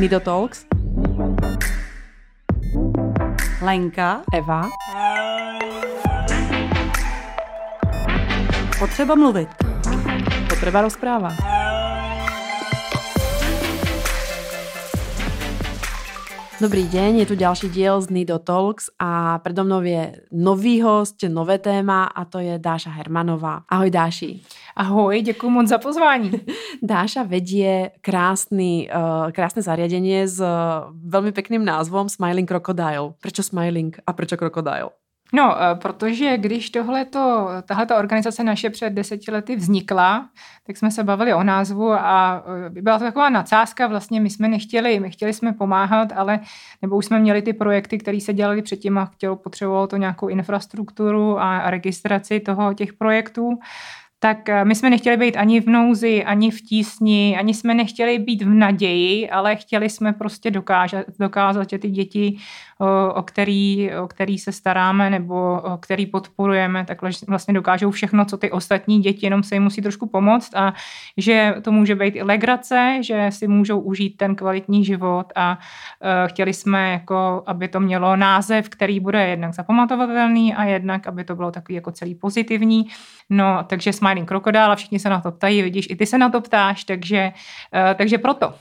Mido Talks, Lenka, Eva, Potřeba mluvit, Potřeba rozpráva. Dobrý deň, je tu ďalší diel z Nido Talks a predo mnou je nový host, nové téma a to je Dáša Hermanová. Ahoj Dáši. Ahoj, děkuji moc za pozvání. Dáša vedie krásne zariadenie s velmi pekným názvom Smiling Crocodile. Prečo Smiling a prečo Crocodile? No, protože když tahleta organizace naše před 10 lety vznikla, tak jsme se bavili o názvu a byla to taková nadsázka, vlastně my chtěli jsme pomáhat, ale nebo už jsme měli ty projekty, které se dělaly předtím a potřebovalo to nějakou infrastrukturu a registraci těch projektů, tak my jsme nechtěli být ani v nouzi, ani v tísni, ani jsme nechtěli být v naději, ale chtěli jsme prostě dokázat, že ty děti, o který se staráme nebo o který podporujeme, tak vlastně dokážou všechno, co ty ostatní děti, jenom se jim musí trošku pomoct a že to může být i legrace, že si můžou užít ten kvalitní život a chtěli jsme, aby to mělo název, který bude jednak zapamatovatelný a jednak, aby to bylo takový celý pozitivní. No, takže Smiling Crocodile a všichni se na to ptají, vidíš, i ty se na to ptáš, takže proto.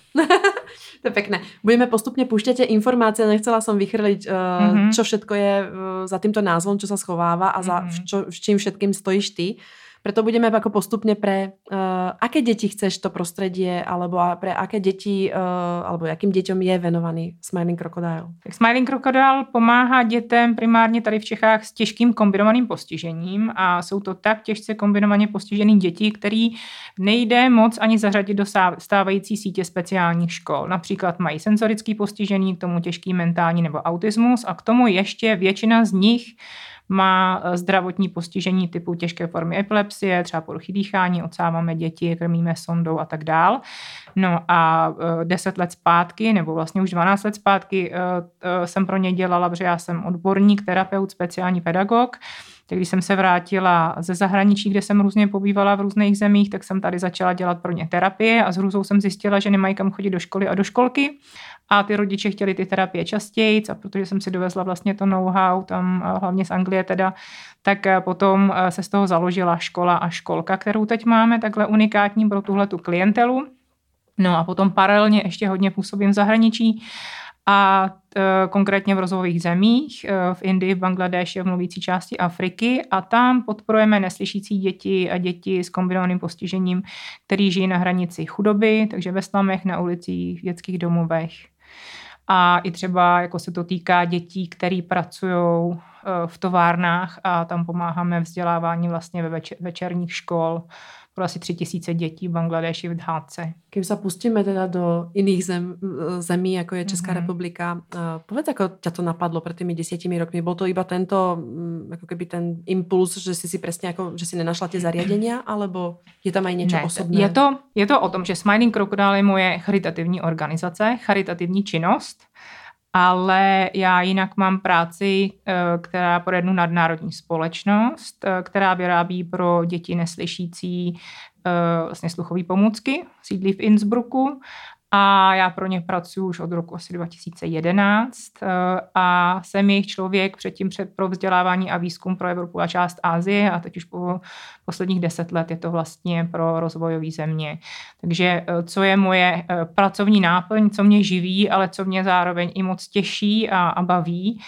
To je pekné. Budeme postupně pušťať informácie, nechcela som vychrliť, čo všetko je za týmto názvom, čo sa schovává a za čím všetkým stojíš ty. Preto budeme ako postupne pre aké deti chceš to prostredie alebo pre aké deti alebo jakým deťom je venovaný Smiling Crocodile. Tak Smiling Crocodile pomáhá dětem primárně tady v Čechách s těžkým kombinovaným postižením a jsou to tak těžce kombinovaně postižený děti, který nejde moc ani zařadit do stávající sítě speciálních škol. Například mají senzorický postižení, k tomu těžký mentální nebo autismus a k tomu ještě většina z nich má zdravotní postižení typu těžké formy epilepsie, třeba poruchy dýchání, odsáváme děti, krmíme sondou a tak dál. No a 10 let zpátky, nebo vlastně už 12 let zpátky jsem pro ně dělala, protože já jsem odborník, terapeut, speciální pedagog. Tak když jsem se vrátila ze zahraničí, kde jsem různě pobývala v různých zemích, tak jsem tady začala dělat pro ně terapie a s hrůzou jsem zjistila, že nemají kam chodit do školy a do školky a ty rodiče chtěli ty terapie častěji, a protože jsem si dovezla vlastně to know-how tam hlavně z Anglie teda, tak potom se z toho založila škola a školka, kterou teď máme takhle unikátní pro tuhletu klientelu. No a potom paralelně ještě hodně působím v zahraničí a konkrétně v rozvojových zemích, v Indii, v Bangladeši, v mluvící části Afriky a tam podporujeme neslyšící děti a děti s kombinovaným postižením, který žijí na hranici chudoby, takže ve slamech, na ulicích, v dětských domovech. A i třeba jako se to týká dětí, které pracují v továrnách a tam pomáháme vzdělávání vlastně ve večerních škol pro asi 3 000 dětí v Bangladeši v Dháce. Když se pustíme teda do jiných zemí, jako je Česká republika, povedz, jako tě to napadlo před těmi 10 rokmi? Byl to iba tento, jako keby ten impuls, že si přesně jako, že si nenašla ty zariadenia, alebo je tam aj něco osobné? Je to o tom, že Smiling Crocodile je moje charitativní organizace, charitativní činnost, ale já jinak mám práci, která pro jednu nadnárodní společnost, která vyrábí pro děti neslyšící vlastně sluchové pomůcky, sídlí v Innsbrucku a já pro ně pracuji už od roku asi 2011 a jsem jejich člověk předtím pro vzdělávání a výzkum pro Evropu a část Asie a teď už po posledních 10 let je to vlastně pro rozvojové země. Takže co je moje pracovní náplň, co mě živí, ale co mě zároveň i moc těší a baví,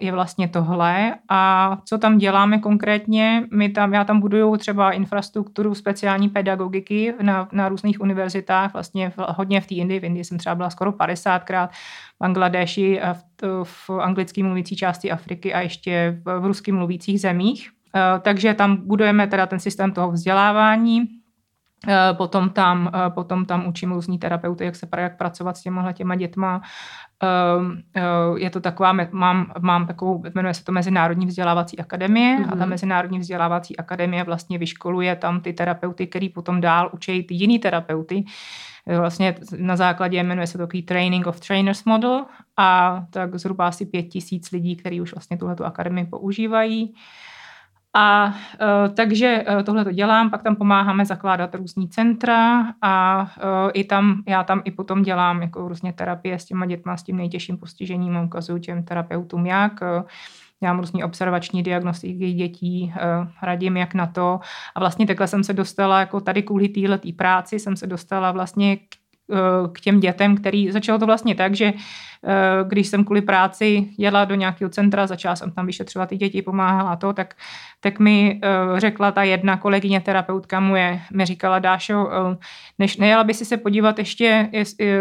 je vlastně tohle a co tam děláme konkrétně, já tam buduju třeba infrastrukturu speciální pedagogiky na různých univerzitách, vlastně hodně v té Indii, jsem třeba byla skoro 50krát, v Bangladeši, v anglicky mluvící části Afriky a ještě v rusky mluvících zemích, takže tam budujeme teda ten systém toho vzdělávání. Potom tam učím různí terapeuty, jak pracovat s těma dětma. Je to taková, mám takovou, jmenuje se to Mezinárodní vzdělávací akademie a ta Mezinárodní vzdělávací akademie vlastně vyškoluje tam ty terapeuty, který potom dál učí ty jiný terapeuty. Vlastně na základě jmenuje se takový Training of Trainers Model a tak zhruba asi 5000 lidí, kteří už vlastně tuhletu akademii používají. A takže tohle to dělám, pak tam pomáháme zakládat různý centra a já tam i potom dělám jako různě terapie s těma dětma, s tím nejtěžším postižením, ukazuju těm terapeutům jak, dělám různý observační diagnostiky dětí, radím jak na to a vlastně takhle jsem se dostala, jako tady kvůli téhletý práci jsem se dostala vlastně k těm dětem, který začalo to vlastně tak, že když jsem kvůli práci jela do nějakého centra, začala jsem tam vyšetřovat ty děti, pomáhala to, tak mi řekla ta jedna kolegyně terapeutka mi říkala, Dášo, než nejela by si se podívat ještě,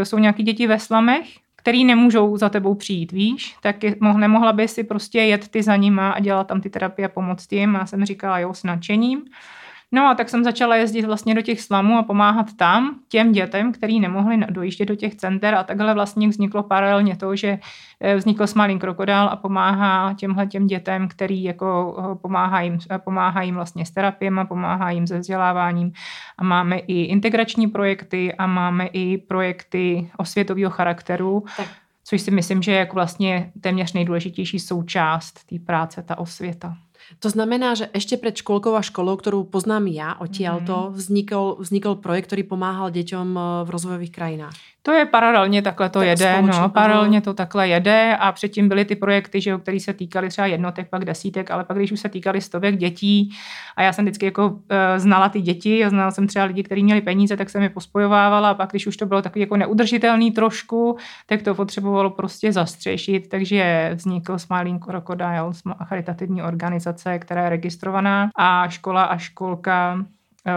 jsou nějaký děti ve slamech, který nemůžou za tebou přijít, víš, tak nemohla by si prostě jet ty za nima a dělat tam ty terapie a pomoct jim. Já jsem říkala, jo, s nadšením. No a tak jsem začala jezdit vlastně do těch slamů a pomáhat tam těm dětem, který nemohli dojíždět do těch center a takhle vlastně vzniklo paralelně to, že vznikl Smiling Crocodile a pomáhá těmhle těm dětem, který jako pomáhá jim vlastně s terapiema, pomáhá jim se vzděláváním a máme i integrační projekty a máme i projekty osvětového charakteru, což si myslím, že je jako vlastně téměř nejdůležitější součást té práce, ta osvěta. To znamená, že ještě před školkou a školou, kterou poznám já odtiaľto, vznikl projekt, který pomáhal dětem v rozvojových krajinách. To je paralelně takhle to jede, paralelně to takhle jede a předtím byly ty projekty, že jo, které se týkaly třeba jednotek, pak desítek, ale pak když už se týkaly stovek dětí a já jsem vždycky jako znala ty děti, znala jsem třeba lidi, kteří měli peníze, tak jsem je pospojovávala a pak když už to bylo takový jako neudržitelný trošku, tak to potřebovalo prostě zastřešit, takže vznikl Smiling Crocodile, charitativní organizace, která je registrovaná a škola a školka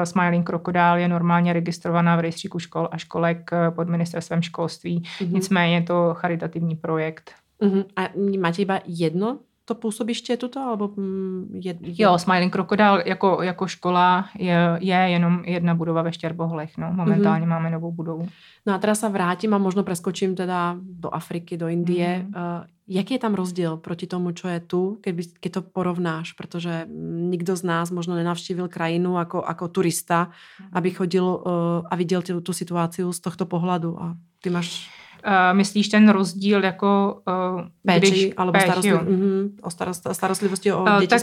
Smiling Crocodile je normálně registrovaná v rejstříku škol a školek pod ministerstvem školství. Mm-hmm. Nicméně je to charitativní projekt. Mm-hmm. A máte iba jedno to působiště tuto? Alebo Jo, Smiling Crocodile jako škola je jenom jedna budova ve Štěrboholech. No. Momentálně máme novou budovu. No a teraz sa vrátím a možno preskočím teda do Afriky, do Indie. Jaký je tam rozdíl proti tomu, čo je tu, keď to porovnáš? Protože nikdo z nás možno nenavštívil krajinu jako turista, aby chodil a viděl tu situaci z tohto pohledu. A ty máš... Myslíš ten rozdíl jako... péči alebo starostlivosti o děti? Tak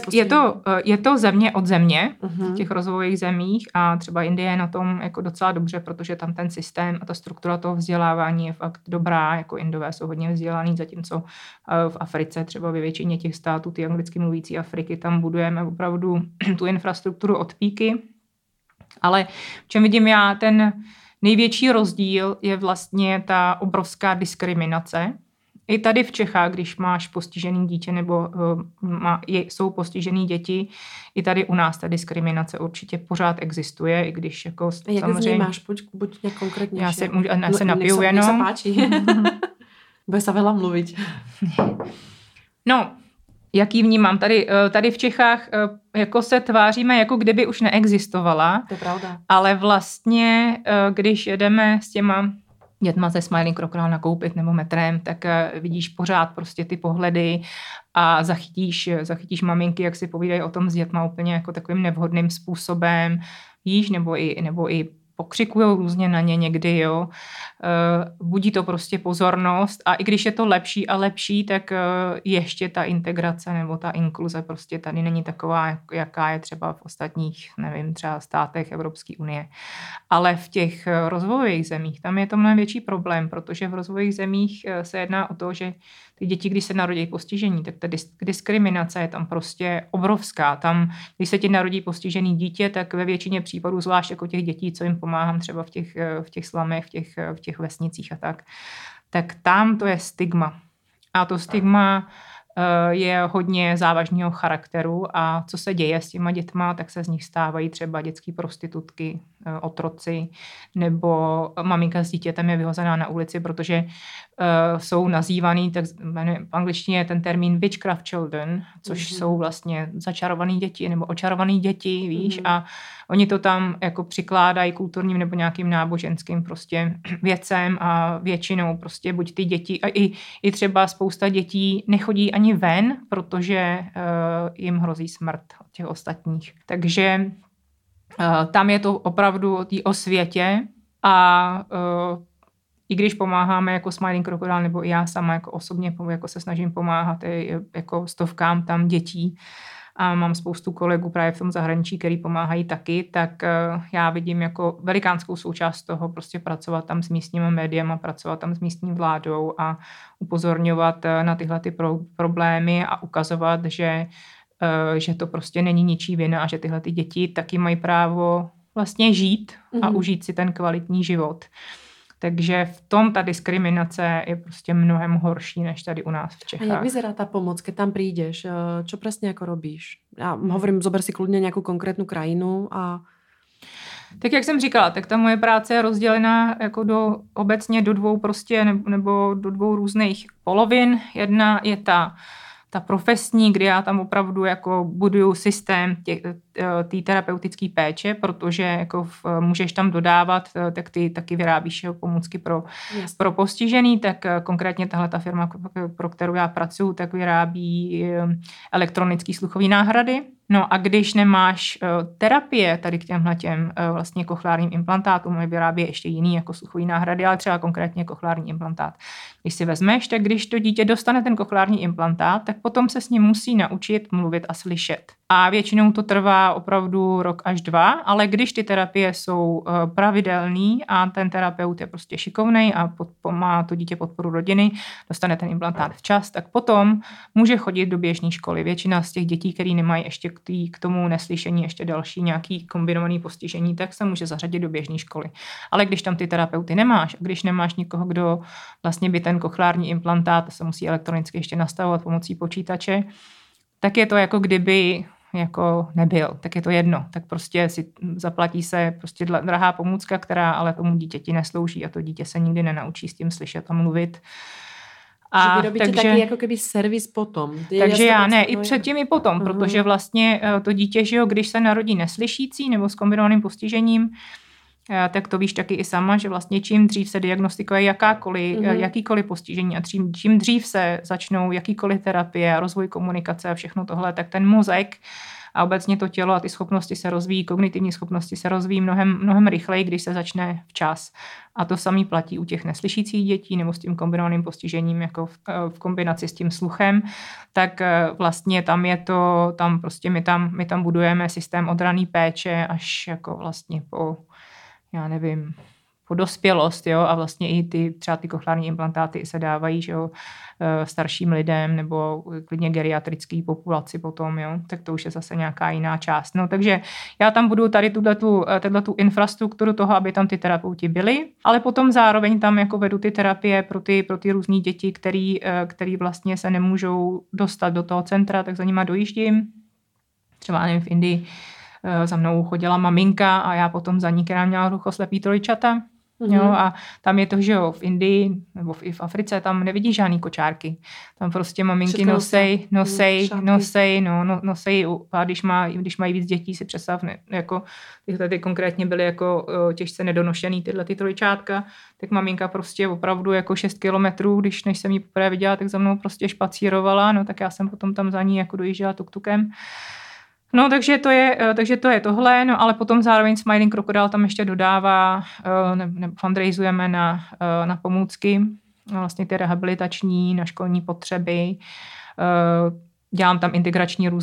je to země od země v těch rozvojových zemích a třeba Indie je na tom jako docela dobře, protože tam ten systém a ta struktura toho vzdělávání je fakt dobrá, jako Indové jsou hodně vzdělaný, zatímco v Africe, třeba ve většině těch států, ty anglicky mluvící Afriky, tam budujeme opravdu tu infrastrukturu od píky. Ale v čem vidím já ten... Největší rozdíl je vlastně ta obrovská diskriminace. I tady v Čechách, když máš postižený dítě nebo jsou postižený děti, i tady u nás ta diskriminace určitě pořád existuje, i když jako samozřejmě... Jak znímáš? Buď nějak konkrétně. Já se napiju jenom. Nech se páči. Bude se veľa mluvit. No... Jaký vnímám? Tady v Čechách jako se tváříme, jako kdyby už neexistovala. To je pravda. Ale vlastně, když jedeme s těma dětma ze Smiling Crocodile nakoupit nebo metrem, tak vidíš pořád prostě ty pohledy a zachytíš maminky, jak si povídají o tom s dětma úplně jako takovým nevhodným způsobem. Víš, nebo i pokřikujou různě na ně někdy, jo. Budí to prostě pozornost a i když je to lepší a lepší, tak ještě ta integrace nebo ta inkluze prostě tady není taková, jaká je třeba v ostatních, nevím, třeba státech Evropské unie. Ale v těch rozvojových zemích, tam je to mnohem větší problém, protože v rozvojových zemích se jedná o to, že ty děti, když se narodí postižení, tak ta diskriminace je tam prostě obrovská. Tam, když se ti narodí postižený dítě, tak ve většině případů, zvlášť jako těch dětí, co jim pomáhám třeba v těch slamech, v těch vesnicích a tak tam to je stigma. A to stigma je hodně závažného charakteru a co se děje s těma dětma, tak se z nich stávají třeba dětský prostitutky, otroci, nebo maminka s dítětem je vyhozená na ulici, protože jsou nazývaný, tak v angličtině je ten termín witchcraft children, což jsou vlastně začarovaný děti nebo očarovaný děti, víš, a oni to tam jako přikládají kulturním nebo nějakým náboženským prostě věcem a většinou prostě buď ty děti, a i třeba spousta dětí nechodí ani ven, protože jim hrozí smrt od těch ostatních. Takže tam je to opravdu o té osvětě a i když pomáháme jako Smiling Crocodile nebo i já sama jako osobně, jako se snažím pomáhat jako stovkám tam dětí a mám spoustu kolegů právě v tom zahraničí, který pomáhají taky, tak já vidím jako velikánskou součást toho prostě pracovat tam s místními médiem a pracovat tam s místní vládou a upozorňovat na tyhle ty problémy a ukazovat, že to prostě není ničí vina a že tyhle ty děti taky mají právo vlastně žít a užít si ten kvalitní život. Takže v tom ta diskriminace je prostě mnohem horší než tady u nás v Čechách. A jak vyzerá ta pomoc, keď tam prídeš? Čo presne ako robíš? Ja hovorím, zober si kľudne nejakú konkrétnu krajinu a... Tak jak jsem říkala, tak ta moje práce je rozdělená jako obecně do dvou prostě nebo do dvou různých polovin. Jedna je ta profesní, kdy já tam opravdu jako buduju systém té terapeutické péče, protože jako můžeš tam dodávat, tak ty taky vyrábíš pomůcky pro postižený, tak konkrétně tahle ta firma, pro kterou já pracuju, tak vyrábí elektronický sluchový náhrady. No a když nemáš terapie tady k těmhletěm vlastně kochlárním implantátům, oni vyrábí ještě jiný jako sluchový náhrady, ale třeba konkrétně kochlární implantát. Když si vezmeš, tak když to dítě dostane ten kochlární implantát, tak potom se s ním musí naučit mluvit a slyšet. A většinou to trvá opravdu rok až dva, ale když ty terapie jsou pravidelné a ten terapeut je prostě šikovnej a má to dítě podporu rodiny, dostane ten implantát včas, tak potom může chodit do běžné školy. Většina z těch dětí, které nemají ještě k tomu neslyšení ještě další nějaký kombinovaný postižení, tak se může zařadit do běžné školy. Ale když tam ty terapeuty nemáš, a když nemáš nikoho, kdo vlastně by ten kochlární implantát se musí elektronicky ještě nastavovat pomocí počítače, tak je to jako kdyby jako nebyl, tak je to jedno. Tak prostě si zaplatí se prostě drahá pomůcka, která ale tomu dítěti neslouží a to dítě se nikdy nenaučí s tím slyšet a mluvit. A že vy robíte taky jako keby servis potom. Takže já ne, i předtím, i potom, protože vlastně to dítě, že jo, když se narodí neslyšící nebo s kombinovaným postižením, tak to víš taky i sama, že vlastně čím dřív se diagnostikuje jakýkoliv postižení a čím dřív se začnou jakýkoliv terapie, rozvoj komunikace a všechno tohle, tak ten mozek a obecně to tělo a ty schopnosti se rozvíjí, kognitivní schopnosti se rozvíjí mnohem rychleji, když se začne včas. A to samé platí u těch neslyšících dětí nebo s tím kombinovaným postižením jako v kombinaci s tím sluchem, tak vlastně tam je to, tam prostě my tam budujeme systém od rané péče až jako vlastně po, já nevím, po dospělost, jo, a vlastně i třeba ty kochlární implantáty se dávají, že jo, starším lidem nebo klidně geriatrický populaci potom, jo, tak to už je zase nějaká jiná část. No, takže já tam budu tady tuto infrastrukturu toho, aby tam ty terapeuti byli, ale potom zároveň tam jako vedu ty terapie pro ty různý děti, který vlastně se nemůžou dostat do toho centra, tak za nima dojíždím. Třeba, nevím, v Indii za mnou chodila maminka a já potom za ní, která měla hluchoslepý trojčata. Jo, a tam je to, že jo, v Indii nebo i v Africe tam nevidí žádný kočárky. Tam prostě maminky nosej, a když mají víc dětí, si představ, ne, jako tady konkrétně byly jako těžce nedonošený tyhle ty trojčátka, tak maminka prostě opravdu jako 6 kilometrů, než jsem ji poprvé viděla, tak za mnou prostě špacírovala, no tak já jsem potom tam za ní jako dojížděla tuktukem. No, takže to je tohle, no, ale potom zároveň Smiling Crocodile tam ještě dodává, fundraizujeme na pomůcky, vlastně ty rehabilitační, na školní potřeby. Dělám tam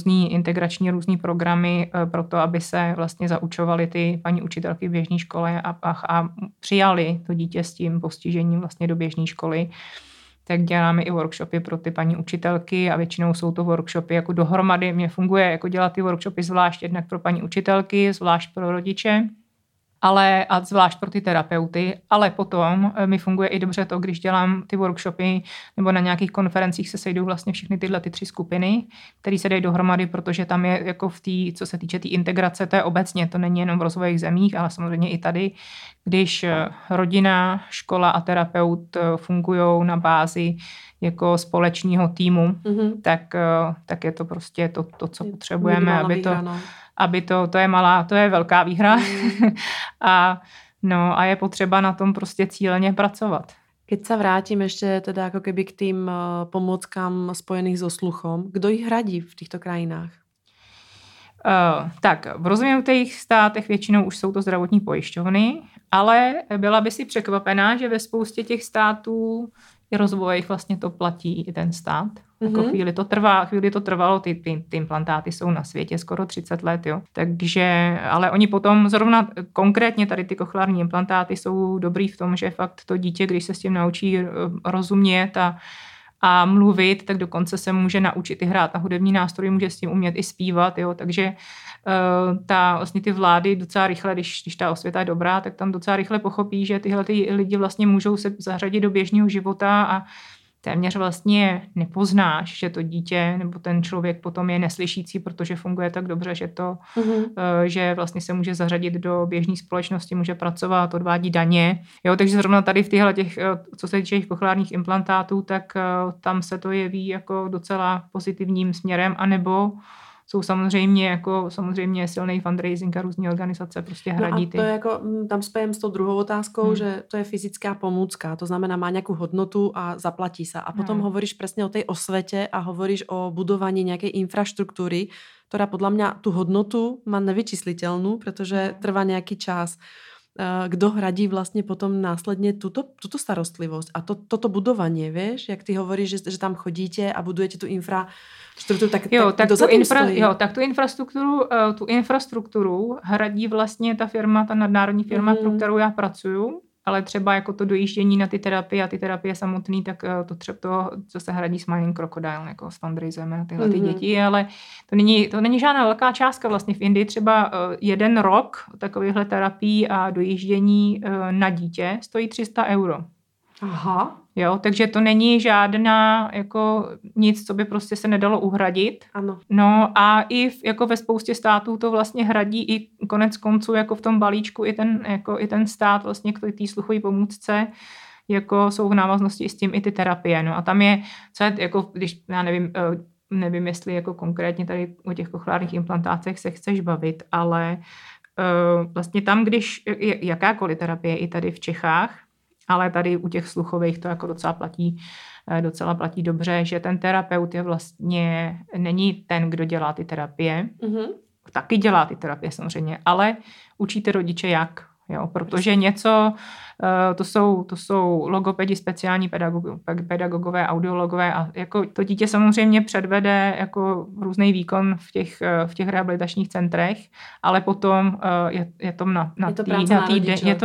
integrační různý programy pro to, aby se vlastně zaučovaly ty paní učitelky v běžné škole a přijali to dítě s tím postižením vlastně do běžné školy. Tak děláme i workshopy pro ty paní učitelky a většinou jsou to workshopy jako dohromady. Mně funguje jako dělat ty workshopy zvlášť jednak pro paní učitelky, zvlášť pro rodiče, ale a zvlášť pro ty terapeuty, ale potom mi funguje i dobře to, když dělám ty workshopy nebo na nějakých konferencích se sejdou vlastně všechny tyhle tři skupiny, které se dají dohromady, protože tam je jako co se týče té integrace, to je obecně, to není jenom v rozvojových zemích, ale samozřejmě i tady, když rodina, škola a terapeut fungují na bázi jako společného týmu, tak je to prostě to co potřebujeme, to je velká výhra. A je potřeba na tom prostě cíleně pracovat. Keď sa vrátim ešte teda ako keby k tým pomôckam spojených so sluchom, kdo ich hradí v týchto krajinách? Tak v rozvinutých státech většinou už jsou to zdravotní pojišťovny, ale byla by si překvapená, že ve spoustě těch států i rozvoj vlastně to platí i ten stát. Mm-hmm. Jako chvíli to trvalo, ty implantáty jsou na světě skoro 30 let, jo. Takže, ale oni potom zrovna konkrétně tady ty kochleární implantáty jsou dobrý v tom, že fakt to dítě, když se s tím naučí rozumět a mluvit, tak dokonce se může naučit i hrát na hudební nástroj, může s tím umět i zpívat, jo, takže vlastně ty vlády docela rychle, když ta osvěta je dobrá, tak tam docela rychle pochopí, že tyhle ty lidi vlastně můžou se zařadit do běžného života a téměř vlastně nepoznáš, že to dítě nebo ten člověk potom je neslyšící, protože funguje tak dobře, že to, že vlastně se může zařadit do běžné společnosti, může pracovat, odvádí daně. Jo, takže zrovna tady v těchto těch, co se týče kochleárních implantátů, tak tam se to jeví jako docela pozitivním směrem, anebo jsou samozřejmě silný fundraising a různé organizace prostě hradí ty. No a to je jako, tam spějem s tou druhou otázkou, že to je fyzická pomůcka, to znamená má nějakou hodnotu a zaplatí se. A potom hovoríš přesně o té osvětě a hovoríš o budování nějaké infrastruktury, která podle mě tu hodnotu má nevyčíslitelnou, protože trvá nějaký čas. Kdo hradí vlastně potom následně tuto starostlivost a toto budování, víš, jak ty hovoríš, že tam chodíte a budujete tu infrastrukturu, tu infrastrukturu hradí vlastně ta nadnárodní firma, pro kterou já pracuju, ale třeba jako to dojíždění na ty terapie a ty terapie samotný, tak to třeba to, co se hradí Smiling Crocodile, jako s fundraisem a tyhle ty děti, ale to není žádná velká částka vlastně v Indii, třeba 1 rok takovýchhle terapií a dojíždění na dítě stojí 300 euro. Aha. Jo, takže to není žádná jako nic, co by prostě se nedalo uhradit. Ano. No a i jako ve spoustě států to vlastně hradí i konec konců jako v tom balíčku i ten stát vlastně k té sluchové pomůcce jako jsou v návaznosti s tím i ty terapie. No a tam je, co je jako, když já nevím jestli jako konkrétně tady o těch kochleárních implantátech se chceš bavit, ale vlastně tam, když jakákoliv terapie i tady v Čechách, ale tady u těch sluchových to jako docela platí dobře, že ten terapeut je vlastně, není ten, kdo dělá ty terapie. Mm-hmm. Taky dělá ty terapie samozřejmě, ale učí ty rodiče jak. Jo? Protože něco, to jsou logopedi, speciální pedagogové, audiologové a jako to dítě samozřejmě předvede jako různý výkon v těch rehabilitačních centrech, ale potom je to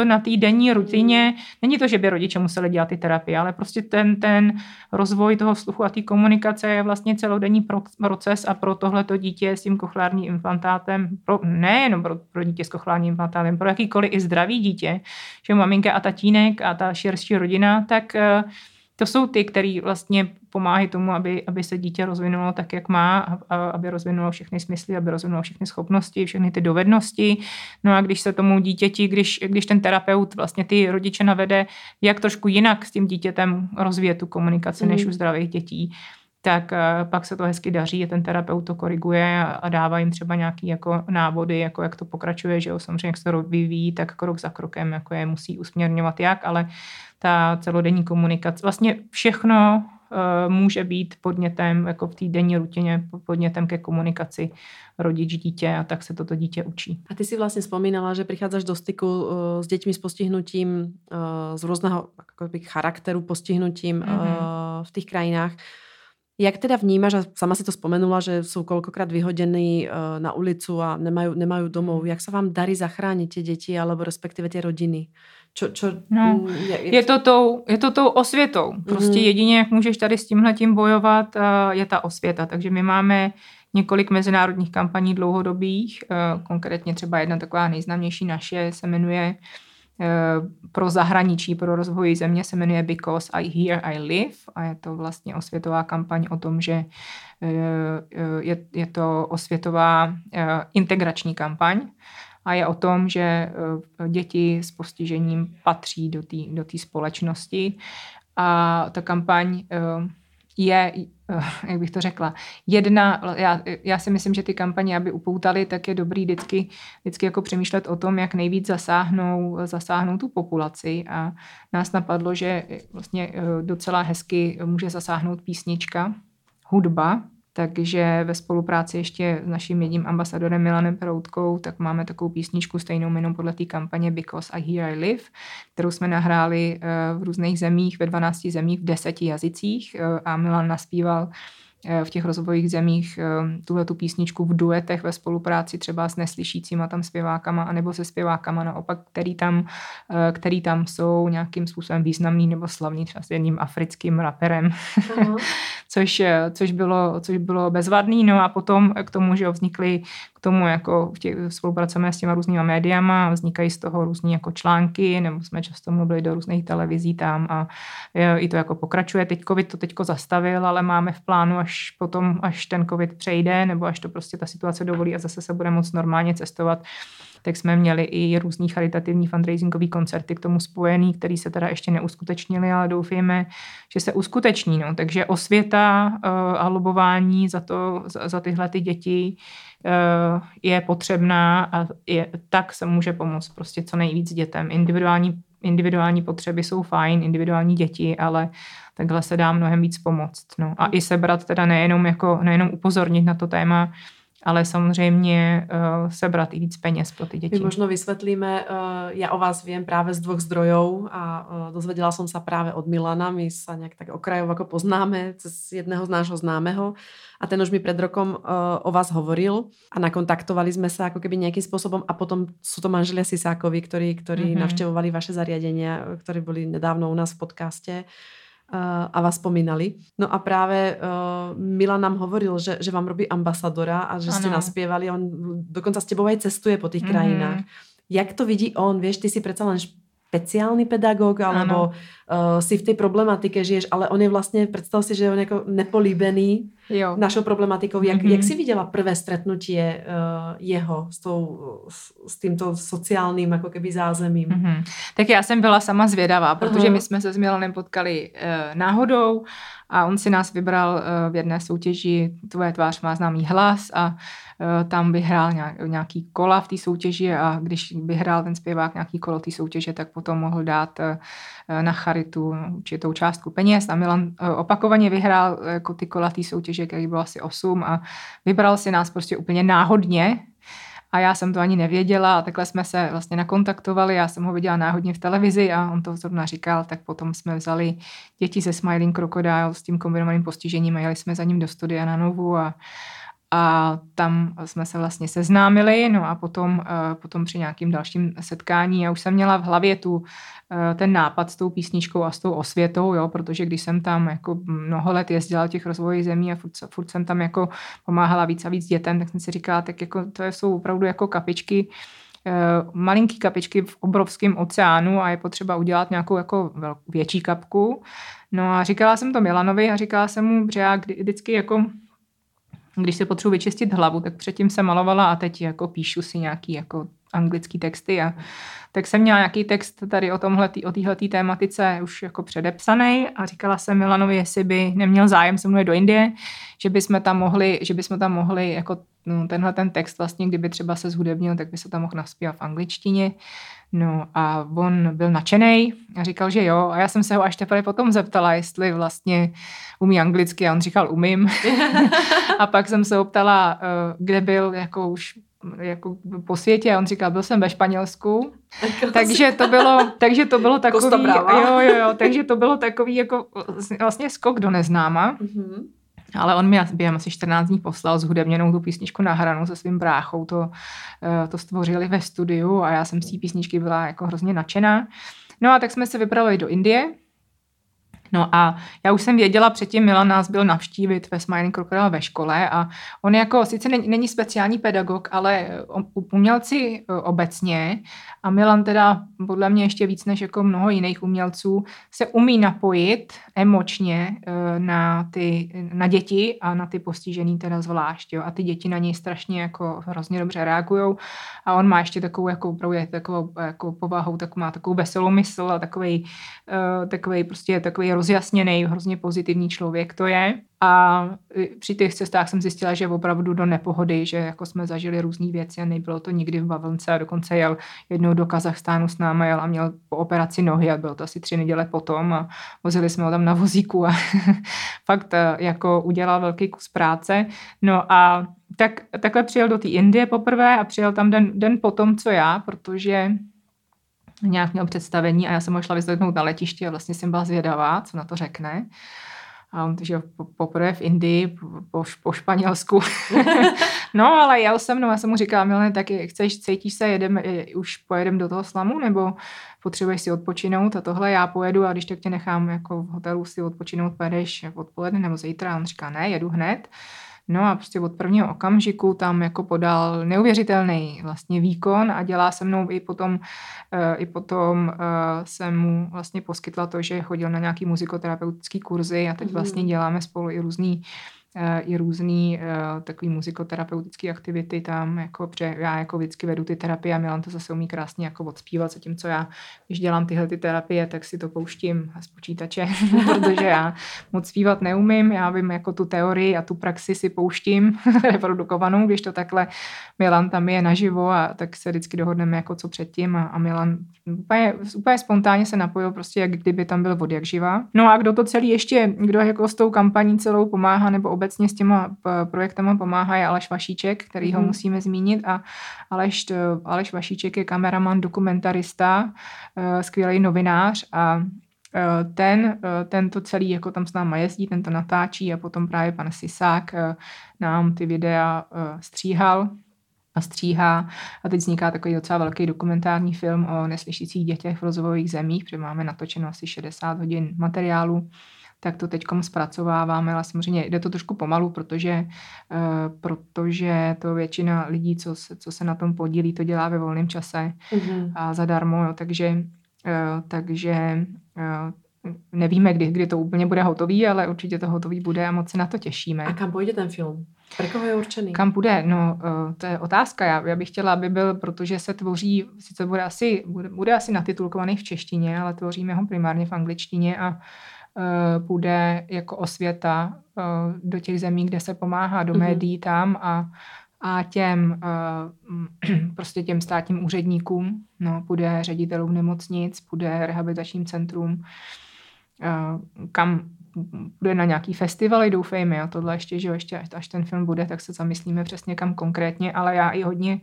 na té denní rutině. Není to, že by rodiče museli dělat ty terapie, ale prostě ten rozvoj toho sluchu a té komunikace je vlastně celodenní proces a pro tohleto dítě s tím kochleárním implantátem, nejenom pro dítě s kochleárním implantátem, pro jakýkoliv i zdravý dítě, že maminka a tatínek a ta širší rodina, tak to jsou ty, který vlastně pomáhají tomu, aby se dítě rozvinulo tak, jak má, aby rozvinulo všechny smysly, aby rozvinulo všechny schopnosti, všechny ty dovednosti. No a když se tomu dítěti, když ten terapeut vlastně ty rodiče navede, jak trošku jinak s tím dítětem rozvíje tu komunikaci než u zdravých dětí, tak pak se to hezky daří a ten terapeut to koriguje a dává jim třeba nějaké jako návody, jako jak to pokračuje, že jo, samozřejmě jak se to vyvíjí, tak krok za krokem jako je musí usměrňovat jak, ale ta celodenní komunikace, vlastně všechno může být podnětem, jako v té denní rutině, podnětem ke komunikaci rodič-dítě a tak se toto dítě učí. A ty si vlastně vzpomínala, že přicházíš do styku s dětmi s postihnutím, z různého charakteru postihnutím v těch krajinách. Jak teda vnímaš, a sama si to spomenula, že jsou kolikrát vyhodení na ulicu a nemají domov, jak se vám darí zachránit ty děti alebo respektive ty rodiny? Je to tou osvětou. Prostě jedině, jak můžeš tady s tímhletím bojovat, je ta osvěta. Takže my máme několik mezinárodních kampaní dlouhodobých, konkrétně třeba jedna taková nejznámější naše se jmenuje pro zahraničí, pro rozvoj země se jmenuje Because I Hear, I Live a je to vlastně osvětová kampaň o tom, že je to osvětová integrační kampaň a je o tom, že děti s postižením patří do té společnosti a ta kampaň je, jak bych to řekla, já si myslím, že ty kampaně, aby upoutaly, tak je dobrý vždycky jako přemýšlet o tom, jak nejvíc zasáhnou tu populaci a nás napadlo, že vlastně docela hezky může zasáhnout písnička, hudba, Takže ve spolupráci ještě s naším jedním ambasadorem Milanem Peroutkou, tak máme takovou písničku stejnou jménem podle té kampaně Because I Hear, I Live, kterou jsme nahráli v různých zemích, ve 12 zemích, v 10 jazycích a Milan naspíval v těch rozvojových zemích tuhletu písničku v duetech ve spolupráci třeba s neslyšícíma tam zpěvákama anebo se zpěvákama naopak, který tam jsou nějakým způsobem významný nebo slavný třeba s jedním africkým raperem. Uh-huh. což bylo bezvadný. No a potom k tomu, že vznikly k tomu, jako spolupracujeme s těma různýma médiama, vznikají z toho různý jako články, nebo jsme často mluvili do různých televizí tam a i to jako pokračuje. Teď covid to teďko zastavil, ale máme v plánu až ten covid přejde, nebo až to prostě ta situace dovolí a zase se bude moct normálně cestovat, tak jsme měli i různý charitativní fundraisingové koncerty k tomu spojený, který se teda ještě neuskutečnili, ale doufejme, že se uskuteční. No. Takže osvěta a lobování za tyhle ty děti je potřebná a tak se může pomoct prostě co nejvíc dětem. Individuální potřeby jsou fajn, individuální děti, ale takhle se dá mnohem víc pomoct. No. A i sebrat teda nejenom upozornit na to téma, ale samozřejmě sebrat i víc peněz pro ty děti. My možno vysvetlíme, ja o vás viem práve z 2 zdrojov a dozvedela som sa práve od Milana, my sa nejak tak okrajov ako poznáme cez jedného z nášho známeho a ten už mi pred rokom o vás hovoril a nakontaktovali sme sa ako keby nejakým spôsobom a potom sú to manželia Sisákovi, ktorí navštevovali vaše zariadenia, ktorí boli nedávno u nás v podcaste a vás spomínali. No a práve Milan nám hovoril, že vám robí ambasadora a že ste naspievali. On dokonca s tebou aj cestuje po tých krajinách. Jak to vidí on? Vieš, ty si predsa len špeciálny pedagóg alebo si v tej problematike žiješ, ale on je vlastne, predstav si, že je on jako nepolíbený našou problematikou. Jak si videla prvé stretnutie jeho s týmto sociálním jako keby zázemím? Mm-hmm. Tak já jsem byla sama zvědavá, protože my jsme se s Milanem potkali náhodou a on si nás vybral v jedné soutěži Tvoje tvář má známý hlas a tam vyhrál nějaký kola v té soutěži a když vyhrál ten zpěvák nějaký kolo té soutěže, tak potom mohl dát na charitu určitou částku peněz a Milan opakovaně vyhrál jako ty kola té soutěže, který bylo asi 8 a vybral si nás prostě úplně náhodně a já jsem to ani nevěděla a takhle jsme se vlastně nakontaktovali, já jsem ho viděla náhodně v televizi a on to zrovna říkal, tak potom jsme vzali děti ze Smiling Crocodile s tím kombinovaným postižením a jeli jsme za ním do studia na Novu a tam jsme se vlastně seznámili, no a potom při nějakým dalším setkání já už jsem měla v hlavě ten nápad s tou písničkou a s tou osvětou, jo, protože když jsem tam jako mnoho let jezdila těch rozvojových zemí a furt jsem tam jako pomáhala víc a víc dětem, tak jsem si říkala, tak jako to jsou opravdu jako kapičky, malinký kapičky v obrovském oceánu a je potřeba udělat nějakou jako větší kapku. No a říkala jsem to Milanovi a říkala jsem mu, že já vždycky jako když se potřebuji vyčistit hlavu, tak předtím jsem malovala a teď jako píšu si nějaký jako anglický texty. A tak jsem měla nějaký text tady o téhletý tématice už jako předepsaný a říkala jsem Milanovi, jestli by neměl zájem se mnou do Indie, že bychom tam mohli jako tenhle ten text vlastně, kdyby třeba se zhudebnil, tak by se tam mohl naspívat v angličtině. No a on byl nadšenej a říkal, že jo. A já jsem se ho až teprve potom zeptala, jestli vlastně umí anglicky a on říkal, umím. A pak jsem se ho ptala, kde byl jako už jako po světě a on říkal, byl jsem ve Španělsku. Takže to bylo takový, jo, takže to bylo takový jako vlastně skok do neznáma. Mm-hmm. Ale on mi během asi 14 dní poslal zhudebněnou tu písničku na hranu se svým bráchou, to stvořili ve studiu a já jsem z té písničky byla jako hrozně nadšená. No a tak jsme se vypravili do Indie. No a já už jsem věděla, předtím Milan nás byl navštívit ve Smiling Crocodile ve škole a on jako sice není speciální pedagog, ale umělci obecně a Milan teda podle mě ještě víc než jako mnoho jiných umělců se umí napojit emočně na děti a na ty postižený teda zvlášť. Jo? A ty děti na něj strašně jako hrozně dobře reagujou a on má ještě takovou jako, takovou jako povahou, tak má takovou veselou mysl a takovej prostě takový rozjasněný, hrozně pozitivní člověk to je. A při těch cestách jsem zjistila, že opravdu do nepohody, že jako jsme zažili různé věci a nebylo to nikdy v bavlnce. A dokonce jel jednou do Kazachstánu s námi a měl po operaci nohy a bylo to asi 3 neděle potom a vozili jsme ho tam na vozíku a fakt jako udělal velký kus práce. No a takhle přijel do té Indie poprvé a přijel tam den potom, co já, protože nějak měl představení a já jsem ho šla vyzvednout na letiště a vlastně jsem byla zvědavá, co na to řekne. A on žil poprvé v Indii, po Španělsku. No, ale jel se mnou, já jsem mu říkala, Milane, tak cítíš se, už pojedem do toho slamu, nebo potřebuješ si odpočinout a tohle já pojedu a když tak tě nechám jako v hotelu si odpočinout, pojedeš odpoledne nebo zítra. A on říká, ne, jedu hned. No a prostě od prvního okamžiku tam jako podal neuvěřitelný vlastně výkon a dělá se mnou i potom jsem mu vlastně poskytla to, že chodil na nějaký muzikoterapeutický kurzy a teď vlastně děláme spolu i různý takový muzikoterapeutický aktivity tam, jako, protože já jako vždycky vedu ty terapie a Milan to zase umí krásně jako odspívat, zatímco já, když dělám tyhle ty terapie, tak si to pouštím z počítače, protože já moc zpívat neumím, já vím jako tu teorii a tu praxi si pouštím reprodukovanou, když to takhle Milan tam je naživo a tak se vždycky dohodneme jako co předtím a Milan úplně spontánně se napojil prostě, jak kdyby tam byl od jak živa. No a kdo to celý ještě, kdo jako s tou kampaní celou pomáhá nebo obecně s těma projektama pomáhá je Aleš Vašíček, který ho musíme zmínit a Aleš Vašíček je kameraman, dokumentarista, skvělý novinář a ten to celý jako tam s náma jezdí, ten to natáčí a potom právě pan Sisák nám ty videa stříhal a stříhá a teď vzniká takový docela velký dokumentární film o neslyšících dětech v rozvojových zemích, protože máme natočeno asi 60 hodin materiálu. Tak to teďkom zpracováváme, ale samozřejmě jde to trošku pomalu, protože to většina lidí, co se na tom podílí, to dělá ve volném čase a zadarmo, jo, takže nevíme, kdy to úplně bude hotový, ale určitě to hotový bude a moc se na to těšíme. A kam půjde ten film? Pro koho je určený? Kam půjde? No, to je otázka. Já bych chtěla, aby byl, protože se tvoří, sice bude asi natitulkovaný v češtině, ale tvoříme ho primárně v angličtině a bude jako osvěta do těch zemí, kde se pomáhá, do médií tam a těm prostě těm státním úředníkům, no, bude ředitelům nemocnic, bude rehabilitačním centrum, kam bude na nějaký festivaly, doufejme, a tohle ještě, že ještě až ten film bude, tak se zamyslíme přesně kam konkrétně, ale já i hodně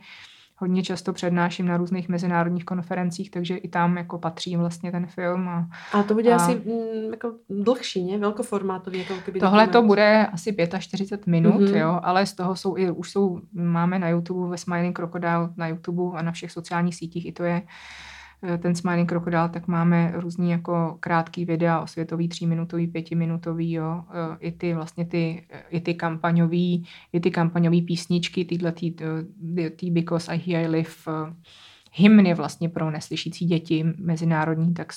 často přednáším na různých mezinárodních konferencích, takže i tam jako patří vlastně ten film. A to bude asi jako dlhší, ne? Velkoformátový. Jako tohle to bude asi 45 minut, jo, ale z toho máme na YouTube ve Smiling Crocodile na YouTube a na všech sociálních sítích, i to je ten Smiling Crocodile, tak máme různý jako krátký videa, osvětový, 3-minutový, 5-minutový, jo, i ty kampaňový písničky, tyhle Because I Hear, I Live, hymny vlastně pro neslyšící děti mezinárodní, tak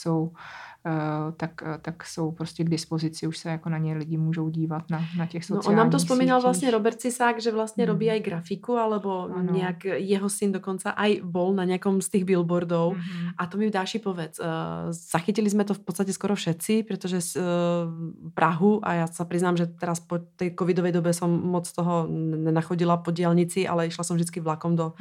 jsou prostě k dispozici, už se jako na ně lidi můžou dívat na těch sociálních sítích. No on nám to vzpomínal vlastně Robert Sisák, že vlastně robí aj grafiku, alebo ano. Nějak jeho syn dokonca aj bol na nějakom z tých billboardov. Mm-hmm. A to mi Dáši povedz. Zachytili jsme to v podstate skoro všetci, protože z Prahu, a já sa priznám, že teraz po tej covidovej dobe som moc toho nenachodila po dielnici, ale išla som vždycky vlakom do